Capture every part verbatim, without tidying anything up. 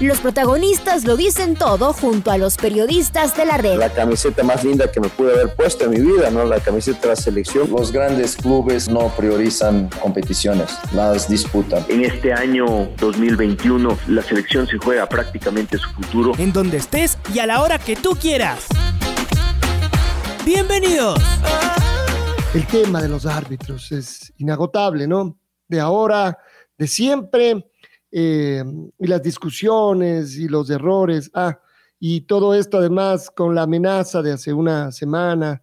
Los protagonistas lo dicen todo junto a los periodistas de La Red. La camiseta más linda que me pude haber puesto en mi vida, ¿no? La camiseta de la selección. Los grandes clubes no priorizan competiciones, las disputan. En este año dos mil veintiuno, la selección se juega prácticamente su futuro. En donde estés y a la hora que tú quieras. ¡Bienvenidos! El tema de los árbitros es inagotable, ¿no? De ahora, de siempre... Eh, y las discusiones y los errores, ah, y todo esto además con la amenaza de hace una semana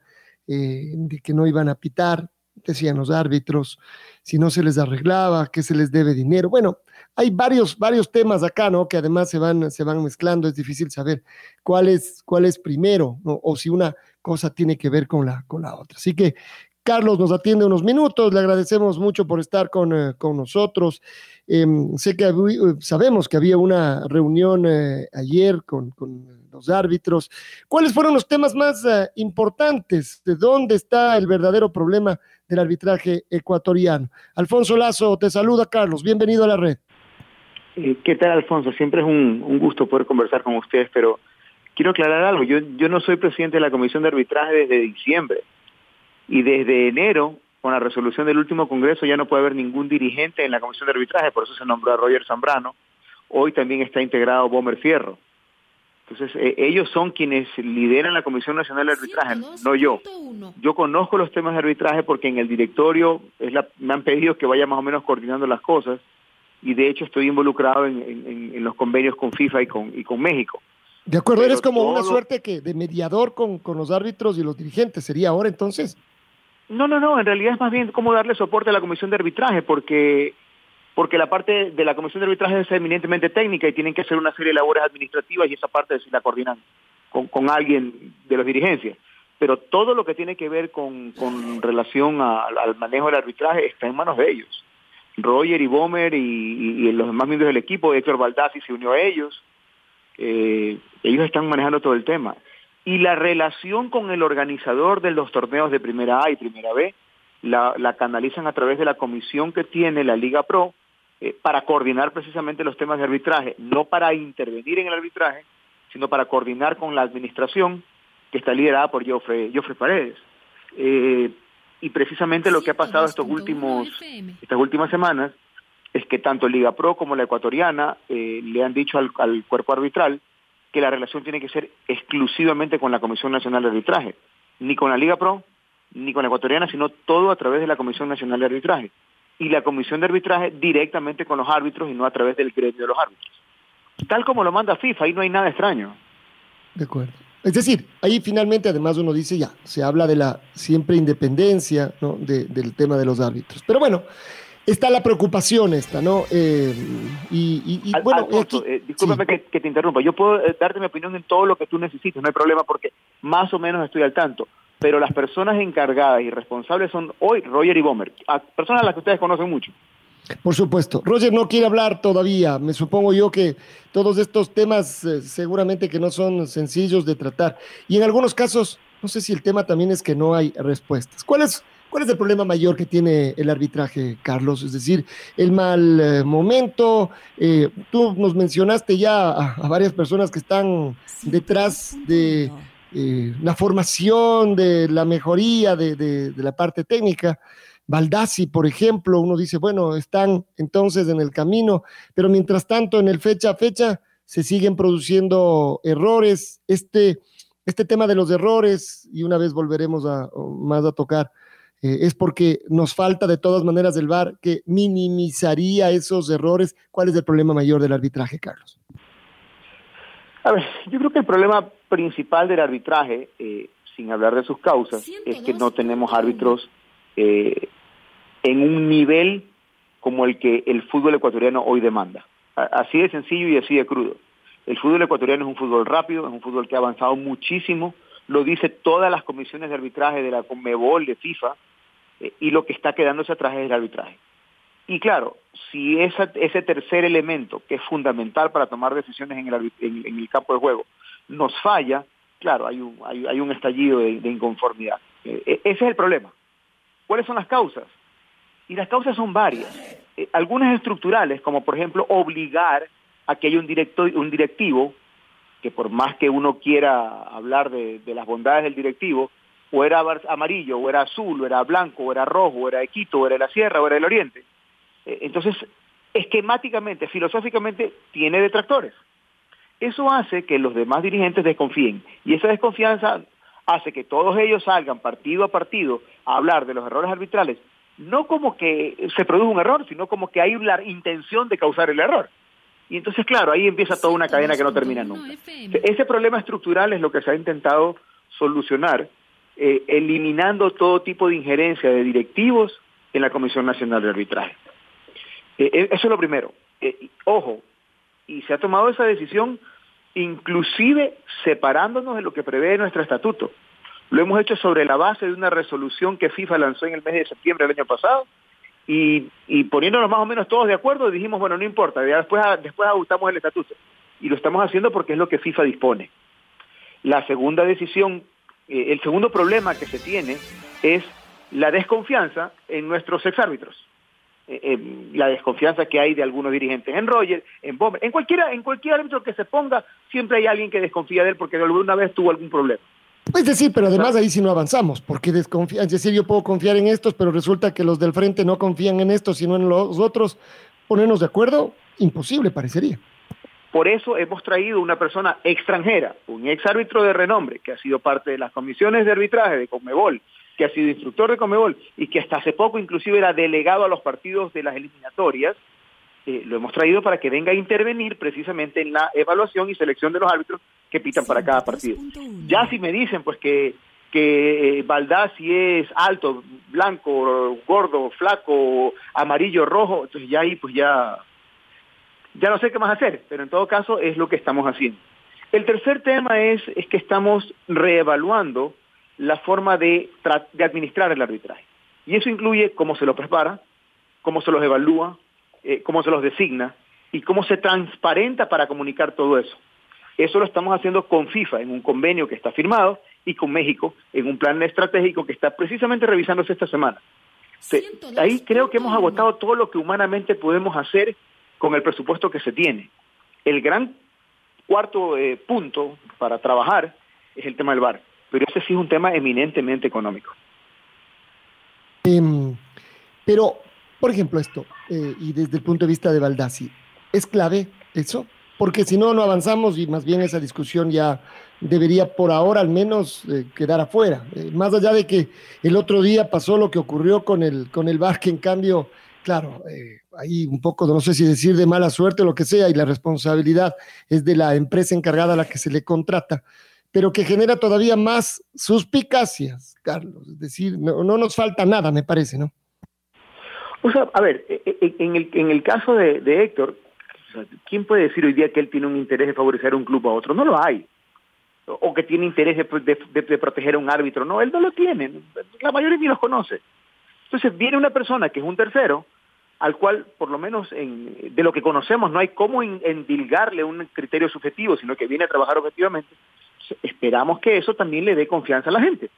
eh, de que no iban a pitar, decían los árbitros, si no se les arreglaba, que se les debe dinero. Bueno, hay varios, varios temas acá, ¿no? Que además se van, se van mezclando, es difícil saber cuál es, cuál es primero, ¿no? O si una cosa tiene que ver con la, con la otra. Así que Carlos nos atiende unos minutos, le agradecemos mucho por estar con, eh, con nosotros. Eh, sé que hab- sabemos que había una reunión eh, ayer con, con los árbitros. ¿Cuáles fueron los temas más eh, importantes? ¿De dónde está el verdadero problema del arbitraje ecuatoriano? Alfonso Lazo, te saluda Carlos, bienvenido a La Red. Eh, ¿Qué tal, Alfonso? Siempre es un, un gusto poder conversar con ustedes, pero quiero aclarar algo. Yo, yo no soy presidente de la Comisión de Arbitraje desde diciembre. Y desde enero, con la resolución del último Congreso, ya no puede haber ningún dirigente en la Comisión de Arbitraje, por eso se nombró a Roger Zambrano. Hoy también está integrado Bomber Fierro. Entonces, eh, ellos son quienes lideran la Comisión Nacional de Arbitraje, no yo. Yo conozco los temas de arbitraje porque en el directorio es la, me han pedido que vaya más o menos coordinando las cosas, y de hecho estoy involucrado en, en, en los convenios con FIFA y con, y con México. De acuerdo, pero eres como todo... una suerte que de mediador con, con los árbitros y los dirigentes, ¿sería ahora entonces? No, no, no, en realidad es más bien cómo darle soporte a la Comisión de Arbitraje, porque porque la parte de la Comisión de Arbitraje es eminentemente técnica y tienen que hacer una serie de labores administrativas y esa parte sí la coordinan con, con alguien de los dirigencias. Pero todo lo que tiene que ver con, con relación a, al manejo del arbitraje está en manos de ellos. Roger y Bomer y, y, y los demás miembros del equipo, Héctor Baldassi se unió a ellos, eh, ellos están manejando todo el tema. Y la relación con el organizador de los torneos de Primera A y Primera B la, la canalizan a través de la comisión que tiene la Liga Pro eh, para coordinar precisamente los temas de arbitraje, no para intervenir en el arbitraje, sino para coordinar con la administración que está liderada por Joffre, Joffre Paredes. Eh, y precisamente lo que ha pasado estos últimos, estas últimas semanas es que tanto Liga Pro como la Ecuatoriana eh, le han dicho al, al cuerpo arbitral que la relación tiene que ser exclusivamente con la Comisión Nacional de Arbitraje, ni con la Liga Pro, ni con la Ecuatoriana, sino todo a través de la Comisión Nacional de Arbitraje. Y la Comisión de Arbitraje directamente con los árbitros y no a través del gremio de los árbitros. Tal como lo manda FIFA, ahí no hay nada extraño. De acuerdo. Es decir, ahí finalmente además uno dice ya, se habla de la siempre independencia, ¿no? de, del tema de los árbitros. Pero bueno, está la preocupación esta, ¿no? Eh, y, y, y bueno, Alfonso, aquí, eh, discúlpame sí. que, que te interrumpa. Yo puedo eh, darte mi opinión en todo lo que tú necesites, no hay problema porque más o menos estoy al tanto. Pero las personas encargadas y responsables son hoy Roger y Bomer, a personas a las que ustedes conocen mucho. Por supuesto. Roger no quiere hablar todavía. Me supongo yo que todos estos temas eh, seguramente que no son sencillos de tratar. Y en algunos casos, no sé si el tema también es que no hay respuestas. ¿Cuál es? ¿Cuál es el problema mayor que tiene el arbitraje, Carlos? Es decir, el mal eh, momento. Eh, tú nos mencionaste ya a, a varias personas que están detrás de eh, la formación, de la mejoría de, de, de la parte técnica. Baldassi, por ejemplo, uno dice, bueno, están entonces en el camino, pero mientras tanto, en el fecha a fecha, se siguen produciendo errores. Este, este tema de los errores, y una vez volveremos a, más a tocar, Eh, es porque nos falta de todas maneras el V A R que minimizaría esos errores. ¿Cuál es el problema mayor del arbitraje, Carlos? A ver, yo creo que el problema principal del arbitraje, eh, sin hablar de sus causas, ciento dos es que no tenemos árbitros eh, en un nivel como el que el fútbol ecuatoriano hoy demanda. Así de sencillo y así de crudo. El fútbol ecuatoriano es un fútbol rápido, es un fútbol que ha avanzado muchísimo, lo dice todas las comisiones de arbitraje de la Conmebol, de FIFA, eh, y lo que está quedándose atrás es el arbitraje. Y claro, si esa, ese tercer elemento, que es fundamental para tomar decisiones en el, en, en el campo de juego, nos falla, claro, hay un, hay, hay un estallido de, de inconformidad. Eh, ese es el problema. ¿Cuáles son las causas? Y las causas son varias. Eh, algunas estructurales, como por ejemplo obligar a que haya un, directo, un directivo, que por más que uno quiera hablar de, de las bondades del directivo, o era amarillo, o era azul, o era blanco, o era rojo, o era de Quito, o era de la Sierra, o era del Oriente. Entonces, esquemáticamente, filosóficamente, tiene detractores. Eso hace que los demás dirigentes desconfíen. Y esa desconfianza hace que todos ellos salgan partido a partido a hablar de los errores arbitrales. No como que se produjo un error, sino como que hay la intención de causar el error. Y entonces, claro, ahí empieza toda una cadena que no termina nunca. Ese problema estructural es lo que se ha intentado solucionar, eh, eliminando todo tipo de injerencia de directivos en la Comisión Nacional de Arbitraje. Eh, eso es lo primero. Eh, ojo, y se ha tomado esa decisión inclusive separándonos de lo que prevé nuestro estatuto. Lo hemos hecho sobre la base de una resolución que FIFA lanzó en el mes de septiembre del año pasado y, y poniéndonos más o menos todos de acuerdo dijimos, bueno, no importa, ya después, después ajustamos el estatuto. Y lo estamos haciendo porque es lo que FIFA dispone. La segunda decisión, eh, el segundo problema que se tiene es la desconfianza en nuestros exárbitros. Eh, eh, la desconfianza que hay de algunos dirigentes en Roger, en Bomber, en cualquiera, en cualquier árbitro que se ponga, siempre hay alguien que desconfía de él porque alguna vez tuvo algún problema. Es decir, pero además ahí sí no avanzamos, porque desconfía, es decir, yo puedo confiar en estos, pero resulta que los del frente no confían en estos, sino en los otros. Ponernos de acuerdo, imposible parecería. Por eso hemos traído una persona extranjera, un ex árbitro de renombre, que ha sido parte de las comisiones de arbitraje de Conmebol, que ha sido instructor de Conmebol y que hasta hace poco inclusive era delegado a los partidos de las eliminatorias. Eh, lo hemos traído para que venga a intervenir precisamente en la evaluación y selección de los árbitros que pitan para cada partido. Ya si me dicen pues que, que eh, Baldassi es alto, blanco, gordo, flaco, amarillo, rojo, entonces ya ahí pues ya, ya no sé qué más hacer, pero en todo caso es lo que estamos haciendo. El tercer tema es, es que estamos reevaluando la forma de, tra- de administrar el arbitraje. Y eso incluye cómo se los prepara, cómo se los evalúa, eh, cómo se los designa y cómo se transparenta para comunicar todo eso. Eso lo estamos haciendo con FIFA en un convenio que está firmado y con México en un plan estratégico que está precisamente revisándose esta semana. Entonces, ahí creo que hemos agotado todo lo que humanamente podemos hacer con el presupuesto que se tiene. El gran cuarto eh, punto para trabajar es el tema del V A R. Pero ese sí es un tema eminentemente económico. Um, pero, por ejemplo, esto, eh, y desde el punto de vista de Baldassi, ¿es clave eso? Porque si no, no avanzamos y más bien esa discusión ya debería por ahora al menos eh, quedar afuera. Eh, más allá de que el otro día pasó lo que ocurrió con el, con el V A R, que en cambio, claro, eh, ahí un poco, no sé si decir de mala suerte o lo que sea, y la responsabilidad es de la empresa encargada a la que se le contrata, pero que genera todavía más suspicacias, Carlos. Es decir, no, no nos falta nada, me parece, ¿no? O sea, a ver, en el, en el caso de, de Héctor, ¿quién puede decir hoy día que él tiene un interés de favorecer a un club a otro? No lo hay. O que tiene interés de, de, de, de proteger a un árbitro. No, él no lo tiene. La mayoría ni los conoce. Entonces viene una persona que es un tercero, al cual, por lo menos en, de lo que conocemos, no hay cómo endilgarle un criterio subjetivo, sino que viene a trabajar objetivamente. Esperamos que eso también le dé confianza a la gente,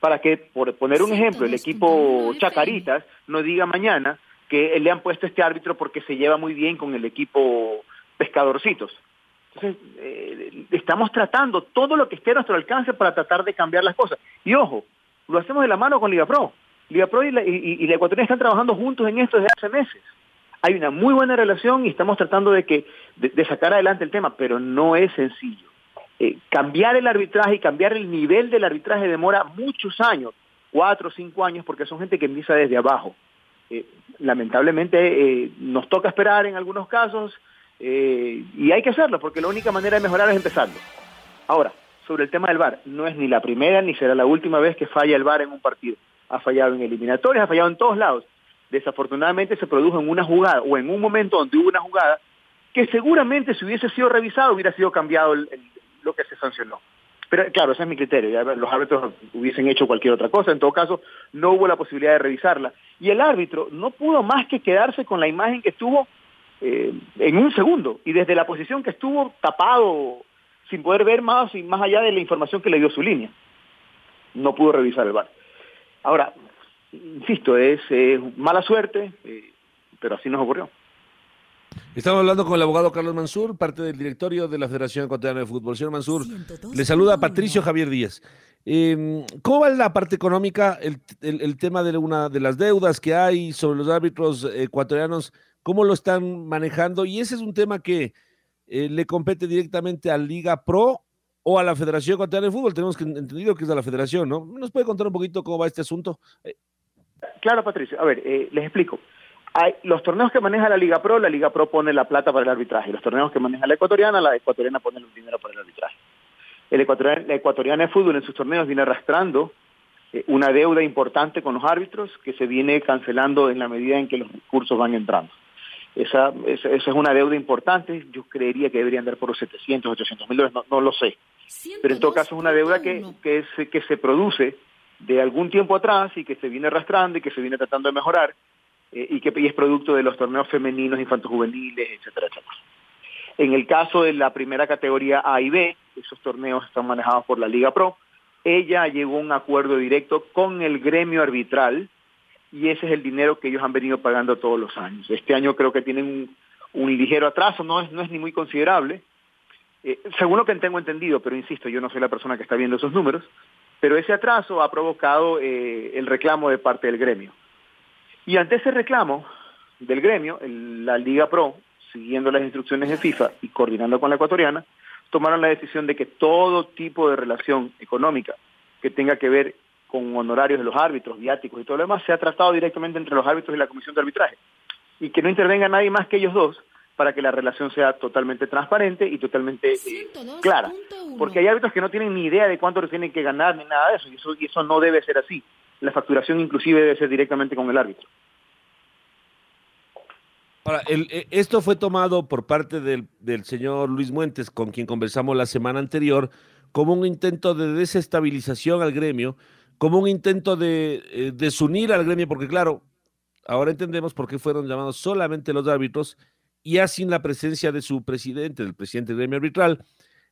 para que, por poner un ejemplo, el equipo Chacaritas no diga mañana que le han puesto este árbitro porque se lleva muy bien con el equipo Pescadorcitos. Entonces, eh, estamos tratando todo lo que esté a nuestro alcance para tratar de cambiar las cosas. Y ojo, lo hacemos de la mano con Liga Pro. Liga Pro y la, y, y la Ecuatoriana están trabajando juntos en esto desde hace meses. Hay una muy buena relación y estamos tratando de, que, de, de sacar adelante el tema, pero no es sencillo. Eh, cambiar el arbitraje y cambiar el nivel del arbitraje demora muchos años, cuatro o cinco años, porque son gente que empieza desde abajo. Eh, lamentablemente eh, nos toca esperar en algunos casos eh, y hay que hacerlo, porque la única manera de mejorar es empezarlo. Ahora, sobre el tema del V A R, no es ni la primera ni será la última vez que falla el V A R en un partido. Ha fallado en eliminatorias, ha fallado en todos lados. Desafortunadamente se produjo en una jugada o en un momento donde hubo una jugada que seguramente si hubiese sido revisado hubiera sido cambiado el, el lo que se sancionó. Pero claro, ese es mi criterio, ya los árbitros hubiesen hecho cualquier otra cosa, en todo caso no hubo la posibilidad de revisarla. Y el árbitro no pudo más que quedarse con la imagen que estuvo eh, en un segundo, y desde la posición que estuvo tapado, sin poder ver más y más allá de la información que le dio su línea. No pudo revisar el V A R. Ahora, insisto, es eh, mala suerte, eh, pero así nos ocurrió. Estamos hablando con el abogado Carlos Manzur, parte del directorio de la Federación Ecuatoriana de Fútbol. Señor Manzur, le saluda a Patricio Javier Díaz. Eh, ¿Cómo va la parte económica, el, el, el tema de, una, de las deudas que hay sobre los árbitros ecuatorianos? ¿Cómo lo están manejando? Y ese es un tema que eh, le compete directamente a Liga Pro o a la Federación Ecuatoriana de Fútbol. Tenemos que entendido que es a la Federación, ¿no? ¿Nos puede contar un poquito cómo va este asunto? Claro, Patricio. A ver, eh, les explico. Hay, los torneos que maneja la Liga Pro, la Liga Pro pone la plata para el arbitraje. Los torneos que maneja la Ecuatoriana, la Ecuatoriana pone el dinero para el arbitraje. El Ecuatoriana, la Ecuatoriana de Fútbol en sus torneos viene arrastrando eh, una deuda importante con los árbitros que se viene cancelando en la medida en que los recursos van entrando. Esa, esa, esa es una deuda importante. Yo creería que debería andar por los setecientos, ochocientos mil dólares, no, no lo sé. Pero en todo caso es una deuda que, que, es, que se produce de algún tiempo atrás y que se viene arrastrando y que se viene tratando de mejorar. Y que y es producto de los torneos femeninos, infantojuveniles, etcétera, etcétera. En el caso de la primera categoría A y B, esos torneos están manejados por la Liga Pro, ella llegó a un acuerdo directo con el gremio arbitral y ese es el dinero que ellos han venido pagando todos los años. Este año creo que tienen un, un ligero atraso, no es, no es ni muy considerable, eh, según lo que tengo entendido, pero insisto, yo no soy la persona que está viendo esos números, pero ese atraso ha provocado eh, el reclamo de parte del gremio. Y ante ese reclamo del gremio, el, la Liga Pro, siguiendo las instrucciones de FIFA y coordinando con la Ecuatoriana, tomaron la decisión de que todo tipo de relación económica que tenga que ver con honorarios de los árbitros, viáticos y todo lo demás, sea tratado directamente entre los árbitros y la Comisión de Arbitraje. Y que no intervenga nadie más que ellos dos para que la relación sea totalmente transparente y totalmente eh, clara. Porque hay árbitros que no tienen ni idea de cuánto tienen que ganar ni nada de eso, y eso, y eso no debe ser así. La facturación inclusive debe ser directamente con el árbitro. Ahora, el, esto fue tomado por parte del, del señor Luis Muentes, con quien conversamos la semana anterior, como un intento de desestabilización al gremio, como un intento de eh, desunir al gremio, porque claro, ahora entendemos por qué fueron llamados solamente los árbitros, y ya sin la presencia de su presidente, del presidente del gremio arbitral.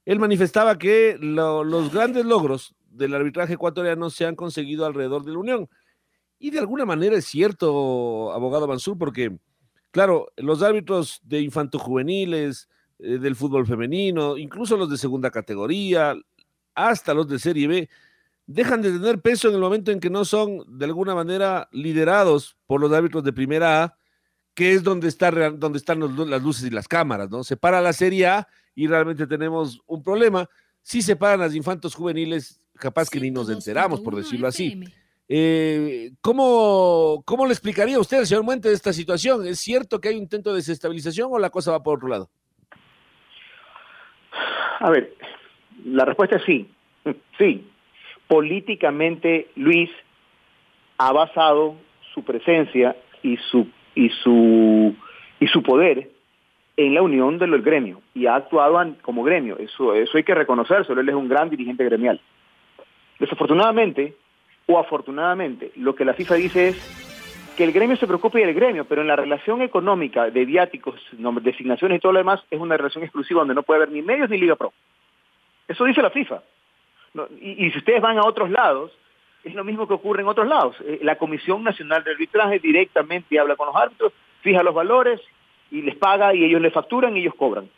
Él manifestaba que lo, los grandes logros del arbitraje ecuatoriano se han conseguido alrededor de la Unión. Y de alguna manera es cierto, abogado Manzur, porque, claro, los árbitros de infantojuveniles, eh, del fútbol femenino, incluso los de segunda categoría, hasta los de Serie B, dejan de tener peso en el momento en que no son, de alguna manera, liderados por los árbitros de primera A, que es donde, está, donde están los, las luces y las cámaras, ¿no? Se para la Serie A y realmente tenemos un problema. Si se paran las infantos juveniles, capaz que ni nos enteramos, por decirlo así. Eh, ¿cómo, ¿Cómo le explicaría a usted, señor Muentes, esta situación? ¿Es cierto que hay un intento de desestabilización o la cosa va por otro lado? A ver, la respuesta es sí. Sí. Políticamente, Luis ha basado su presencia y su, y su, y su poder en la unión del gremio y ha actuado como gremio. Eso, eso hay que reconocérselo. Él es un gran dirigente gremial. Desafortunadamente, o afortunadamente, lo que la FIFA dice es que el gremio se preocupe del gremio, pero en la relación económica de viáticos, designaciones y todo lo demás, es una relación exclusiva donde no puede haber ni medios ni Liga Pro. Eso dice la FIFA. No, y, y si ustedes van a otros lados, es lo mismo que ocurre en otros lados. Eh, la Comisión Nacional de Arbitraje directamente habla con los árbitros, fija los valores y les paga y ellos les facturan y ellos cobran.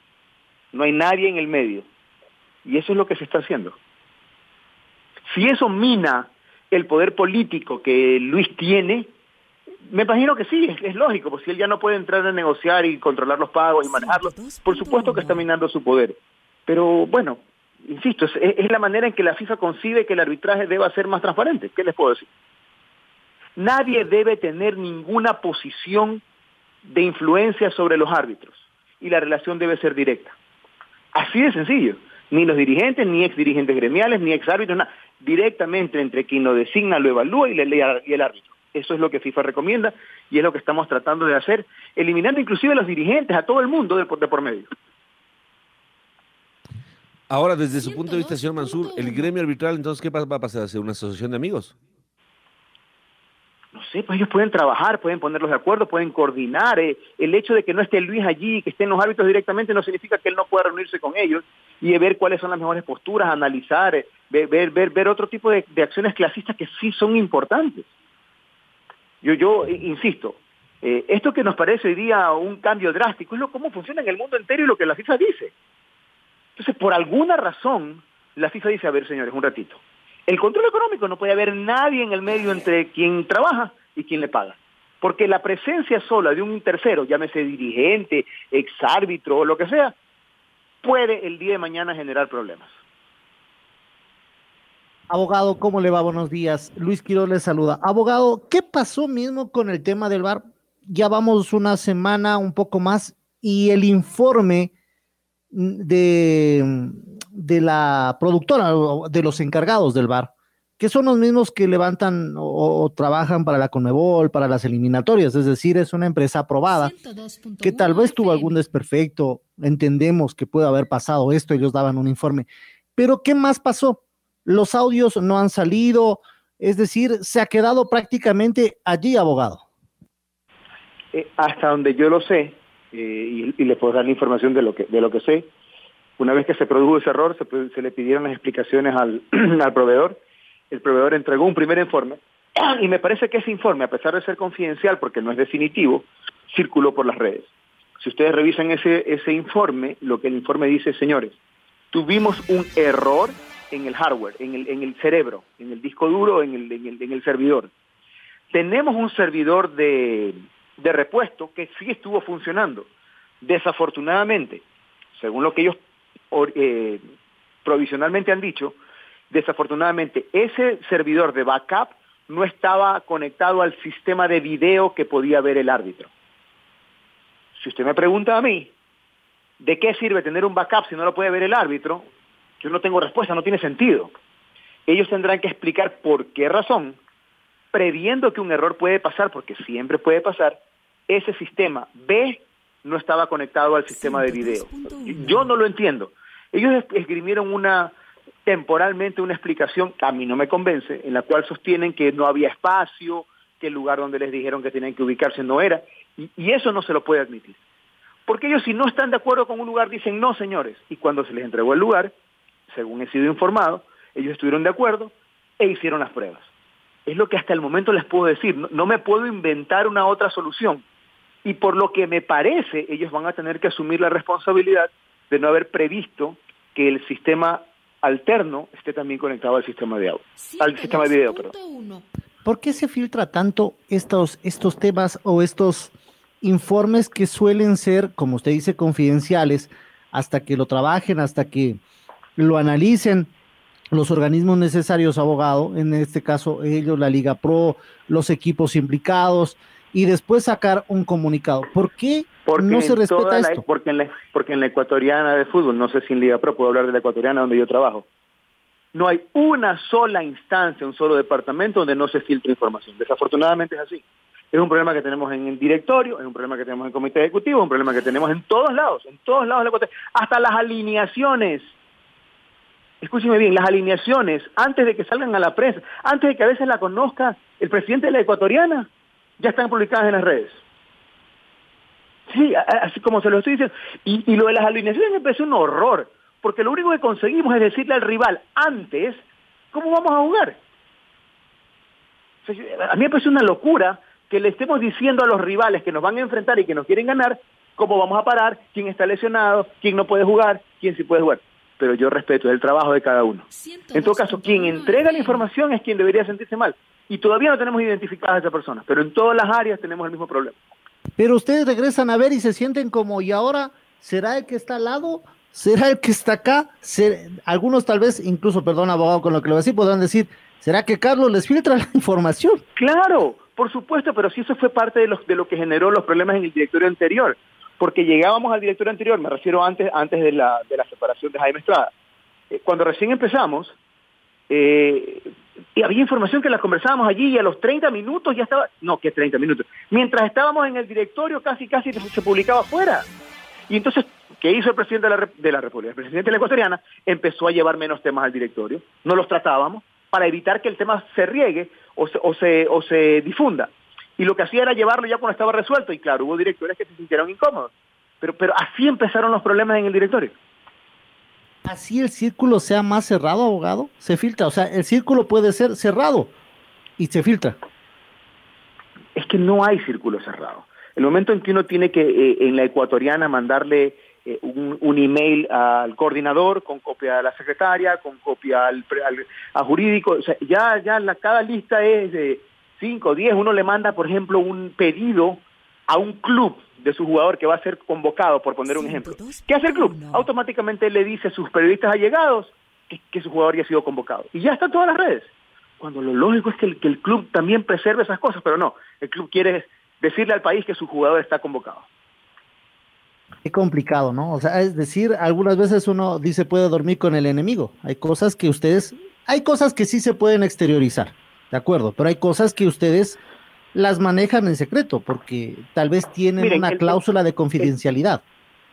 No hay nadie en el medio. Y eso es lo que se está haciendo. Si eso mina el poder político que Luis tiene, me imagino que sí, es, es lógico, porque si él ya no puede entrar a negociar y controlar los pagos y manejarlos, por supuesto que está minando su poder. Pero bueno, insisto, es, es la manera en que la FIFA concibe que el arbitraje deba ser más transparente. ¿Qué les puedo decir? Nadie debe tener ninguna posición de influencia sobre los árbitros y la relación debe ser directa. Así de sencillo. Ni los dirigentes, ni ex dirigentes gremiales, ni ex árbitros, nada. Directamente entre quien lo designa, lo evalúa y, le, y el árbitro. Eso es lo que FIFA recomienda y es lo que estamos tratando de hacer, eliminando inclusive a los dirigentes, a todo el mundo de por, de por medio. Ahora, desde su punto de vista, señor Manzur, el gremio arbitral, entonces, ¿qué va a pasar? ¿A hacer una asociación de amigos? No sé, pues ellos pueden trabajar, pueden ponerlos de acuerdo, pueden coordinar. Eh. El hecho de que no esté Luis allí, que estén los árbitros directamente, no significa que él no pueda reunirse con ellos y ver cuáles son las mejores posturas, analizar, eh, ver, ver, ver otro tipo de, de acciones clasistas que sí son importantes. Yo, yo eh, insisto, eh, esto que nos parece hoy día un cambio drástico es lo cómo funciona en el mundo entero y lo que la FIFA dice. Entonces, por alguna razón, la FIFA dice, a ver, señores, un ratito. El control económico no puede haber nadie en el medio entre quien trabaja y quien le paga. Porque la presencia sola de un tercero, llámese dirigente, exárbitro o lo que sea, puede el día de mañana generar problemas. Abogado, ¿cómo le va? Buenos días. Luis Quiroz le saluda. Abogado, ¿qué pasó mismo con el tema del V A R? Ya vamos una semana, un poco más, y el informe de... de la productora, de los encargados del V A R, que son los mismos que levantan o, o trabajan para la Conmebol, para las eliminatorias, es decir, es una empresa aprobada, que tal vez tuvo algún desperfecto, entendemos que puede haber pasado esto, ellos daban un informe, pero ¿qué más pasó? Los audios no han salido, es decir, se ha quedado prácticamente allí, abogado. Eh, hasta donde yo lo sé, eh, y, y le puedo dar la información de lo que, de lo que sé, una vez que se produjo ese error, se, se le pidieron las explicaciones al, al proveedor. El proveedor entregó un primer informe y me parece que ese informe, a pesar de ser confidencial, porque no es definitivo, circuló por las redes. Si ustedes revisan ese, ese informe, lo que el informe dice, señores, tuvimos un error en el hardware, en el, en el cerebro, en el disco duro, en el, en el, en el servidor. Tenemos un servidor de, de repuesto que sí estuvo funcionando. Desafortunadamente, según lo que ellos O, eh, provisionalmente han dicho, desafortunadamente ese servidor de backup no estaba conectado al sistema de video que podía ver el árbitro. Si usted me pregunta a mí, ¿de qué sirve tener un backup si no lo puede ver el árbitro? Yo no tengo respuesta, no tiene sentido. Ellos tendrán que explicar por qué razón, previendo que un error puede pasar, porque siempre puede pasar, ese sistema B no estaba conectado al sistema de video. Yo no lo entiendo. Ellos esgrimieron una, temporalmente una explicación, que a mí no me convence, en la cual sostienen que no había espacio, que el lugar donde les dijeron que tenían que ubicarse no era, y, y eso no se lo puede admitir. Porque ellos, si no están de acuerdo con un lugar, dicen no, señores, y cuando se les entregó el lugar, según he sido informado, ellos estuvieron de acuerdo e hicieron las pruebas. Es lo que hasta el momento les puedo decir. No, no me puedo inventar una otra solución. Y por lo que me parece, ellos van a tener que asumir la responsabilidad de no haber previsto que el sistema alterno esté también conectado al sistema de audio, al sistema de video, perdón. ¿Por qué se filtra tanto estos, estos temas o estos informes que suelen ser, como usted dice, confidenciales, hasta que lo trabajen, hasta que lo analicen los organismos necesarios, abogado, en este caso ellos, la Liga Pro, los equipos implicados, y después sacar un comunicado? ¿Por qué porque no se respeta la, esto? Porque en, la, porque en la Ecuatoriana de Fútbol, no sé si en Liga Pro, puedo hablar de la Ecuatoriana donde yo trabajo, no hay una sola instancia, un solo departamento donde no se filtra información. Desafortunadamente es así. Es un problema que tenemos en el directorio, es un problema que tenemos en el comité ejecutivo, es un problema que tenemos en todos lados, en todos lados de la Ecuatoriana. Hasta las alineaciones, escúcheme bien, las alineaciones, antes de que salgan a la prensa, antes de que a veces la conozca el presidente de la Ecuatoriana, ya están publicadas en las redes. Sí, así como se lo estoy diciendo. Y, y lo de las alineaciones me parece un horror, porque lo único que conseguimos es decirle al rival antes cómo vamos a jugar. O sea, a mí me parece una locura que le estemos diciendo a los rivales que nos van a enfrentar y que nos quieren ganar cómo vamos a parar, quién está lesionado, quién no puede jugar, quién sí puede jugar. Pero yo respeto el trabajo de cada uno. En todo caso, quien entrega la información es quien debería sentirse mal. Y todavía no tenemos identificadas a esas personas, pero en todas las áreas tenemos el mismo problema. Pero ustedes regresan a ver y se sienten como, ¿y ahora será el que está al lado? ¿Será el que está acá? Algunos tal vez, incluso, perdón, abogado, con lo que lo voy a decir, podrán decir, ¿será que Carlos les filtra la información? Claro, por supuesto, pero sí eso fue parte de, los, de lo que generó los problemas en el directorio anterior, porque llegábamos al directorio anterior, me refiero antes, antes de, la, de la separación de Jaime Estrada. Eh, cuando recién empezamos... Eh, y había información que la conversábamos allí y a los treinta minutos ya estaba, no, que treinta minutos, mientras estábamos en el directorio casi casi se publicaba afuera, y entonces ¿Qué hizo el presidente de la, de la República? El presidente de la Ecuatoriana empezó a llevar menos temas al directorio, no los tratábamos, para evitar que el tema se riegue o se, o se, o se difunda. Y lo que hacía era llevarlo ya cuando estaba resuelto, y claro, hubo directores que se sintieron incómodos. Pero, pero así empezaron los problemas en el directorio. ¿Así el círculo sea más cerrado, abogado? Se filtra, o sea, el círculo puede ser cerrado y se filtra. Es que no hay círculo cerrado. El momento en que uno tiene que, eh, en la Ecuatoriana, mandarle eh, un, un email al coordinador, con copia a la secretaria, con copia al, al a jurídico, o sea, ya, ya la, cada lista es de cinco, diez, uno le manda, por ejemplo, un pedido a un club de su jugador que va a ser convocado, por poner un ejemplo. ¿Qué hace el club? Automáticamente le dice a sus periodistas allegados que, que su jugador ya ha sido convocado. Y ya está en todas las redes. Cuando lo lógico es que el, que el club también preserve esas cosas, pero no, el club quiere decirle al país que su jugador está convocado. Qué complicado, ¿no? O sea, es decir, algunas veces uno dice puede dormir con el enemigo. Hay cosas que ustedes, hay cosas que sí se pueden exteriorizar, de acuerdo, pero hay cosas que ustedes las manejan en secreto, porque tal vez tienen miren, una el, cláusula de confidencialidad.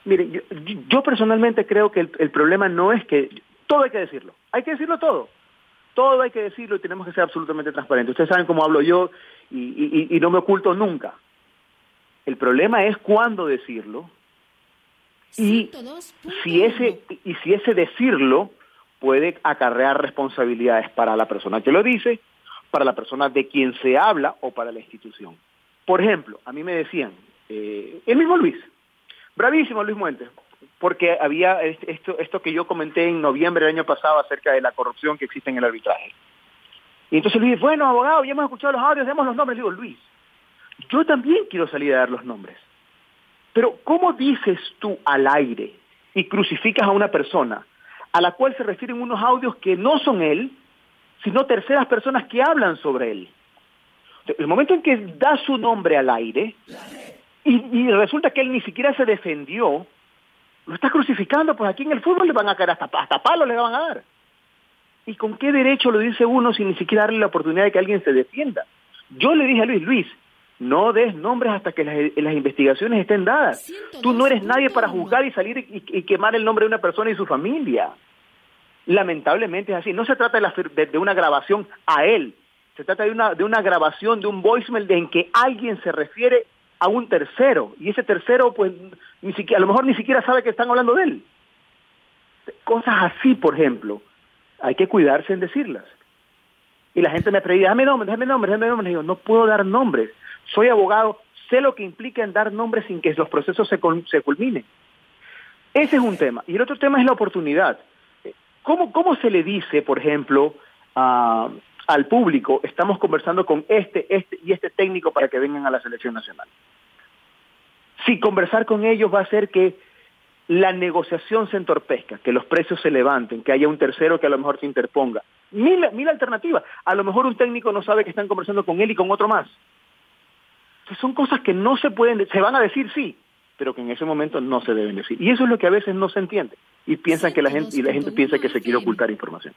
El, miren, yo, yo personalmente creo que el, el problema no es que... Todo hay que decirlo, hay que decirlo todo. Todo hay que decirlo y tenemos que ser absolutamente transparentes. Ustedes saben cómo hablo yo y, y, y no me oculto nunca. El problema es cuándo decirlo y si ese, y si ese decirlo puede acarrear responsabilidades para la persona que lo dice, para la persona de quien se habla o para la institución. Por ejemplo, a mí me decían, eh, el mismo Luis, bravísimo Luis Muentes, porque había esto, esto que yo comenté en noviembre del año pasado acerca de la corrupción que existe en el arbitraje. Y entonces Luis, bueno, abogado, ya hemos escuchado los audios, demos los nombres. Le digo, Luis, yo también quiero salir a dar los nombres. Pero ¿cómo dices tú al aire y crucificas a una persona a la cual se refieren unos audios que no son él, sino terceras personas que hablan sobre él? El momento en que da su nombre al aire y, y resulta que él ni siquiera se defendió, lo está crucificando, pues aquí en el fútbol le van a caer hasta, hasta palos le van a dar. ¿Y con qué derecho lo dice uno sin ni siquiera darle la oportunidad de que alguien se defienda? Yo le dije a Luis, Luis, no des nombres hasta que las, las investigaciones estén dadas. Tú no eres nadie para juzgar y salir y, y quemar el nombre de una persona y su familia. Lamentablemente es así. No se trata de, la, de, de una grabación a él. Se trata de una, de una grabación, de un voicemail de en que alguien se refiere a un tercero. Y ese tercero, pues, ni siquiera, a lo mejor ni siquiera sabe que están hablando de él. Cosas así, por ejemplo, hay que cuidarse en decirlas. Y la gente me pedía, dame nombres, dame nombres, dame nombres. Y yo, no puedo dar nombres. Soy abogado, sé lo que implica en dar nombres sin que los procesos se, se culminen. Ese es un tema. Y el otro tema es la oportunidad. ¿Cómo, ¿Cómo se le dice, por ejemplo, a, al público, estamos conversando con este, este y este técnico para que vengan a la selección nacional? Si conversar con ellos va a hacer que la negociación se entorpezca, que los precios se levanten, que haya un tercero que a lo mejor se interponga. Mil, mil alternativas. A lo mejor un técnico no sabe que están conversando con él y con otro más. Entonces son cosas que no se pueden, se van a decir sí, pero que en ese momento no se deben decir. Y eso es lo que a veces no se entiende. Y piensan que la gente y la gente piensa que se quiere ocultar información.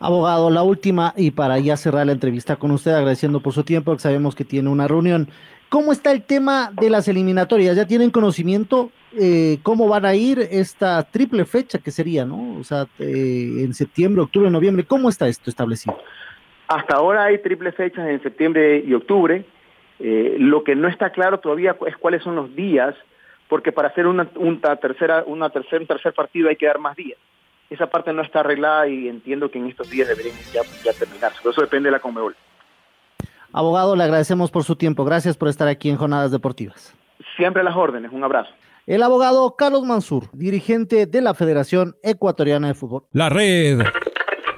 Abogado, la última, y para ya cerrar la entrevista con usted, agradeciendo por su tiempo, porque sabemos que tiene una reunión. ¿Cómo está el tema de las eliminatorias? ¿Ya tienen conocimiento eh, cómo van a ir esta triple fecha que sería, ¿no? O sea, eh, en septiembre, octubre, noviembre. ¿Cómo está esto establecido? Hasta ahora hay triple fechas en septiembre y octubre. Eh, lo que no está claro todavía es cuáles son los días, porque para hacer una, una tercera, una tercera, un tercer partido hay que dar más días. Esa parte no está arreglada y entiendo que en estos días deberían ya, ya terminarse. Pero eso depende de la Conmebol. Abogado, le agradecemos por su tiempo. Gracias por estar aquí en Jornadas Deportivas. Siempre a las órdenes. Un abrazo. El abogado Carlos Manzur, dirigente de la Federación Ecuatoriana de Fútbol. La Red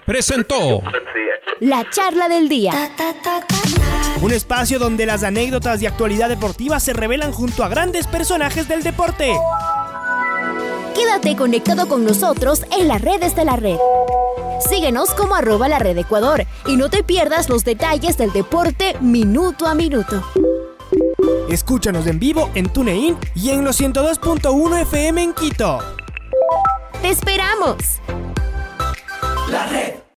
presentó la charla del día. Ta, ta, ta, ta. Un espacio donde las anécdotas de actualidad deportiva se revelan junto a grandes personajes del deporte. Quédate conectado con nosotros en las redes de la red. Síguenos como arroba la red Ecuador y no te pierdas los detalles del deporte minuto a minuto. Escúchanos en vivo en TuneIn y en los ciento dos punto uno F M en Quito. ¡Te esperamos! La red.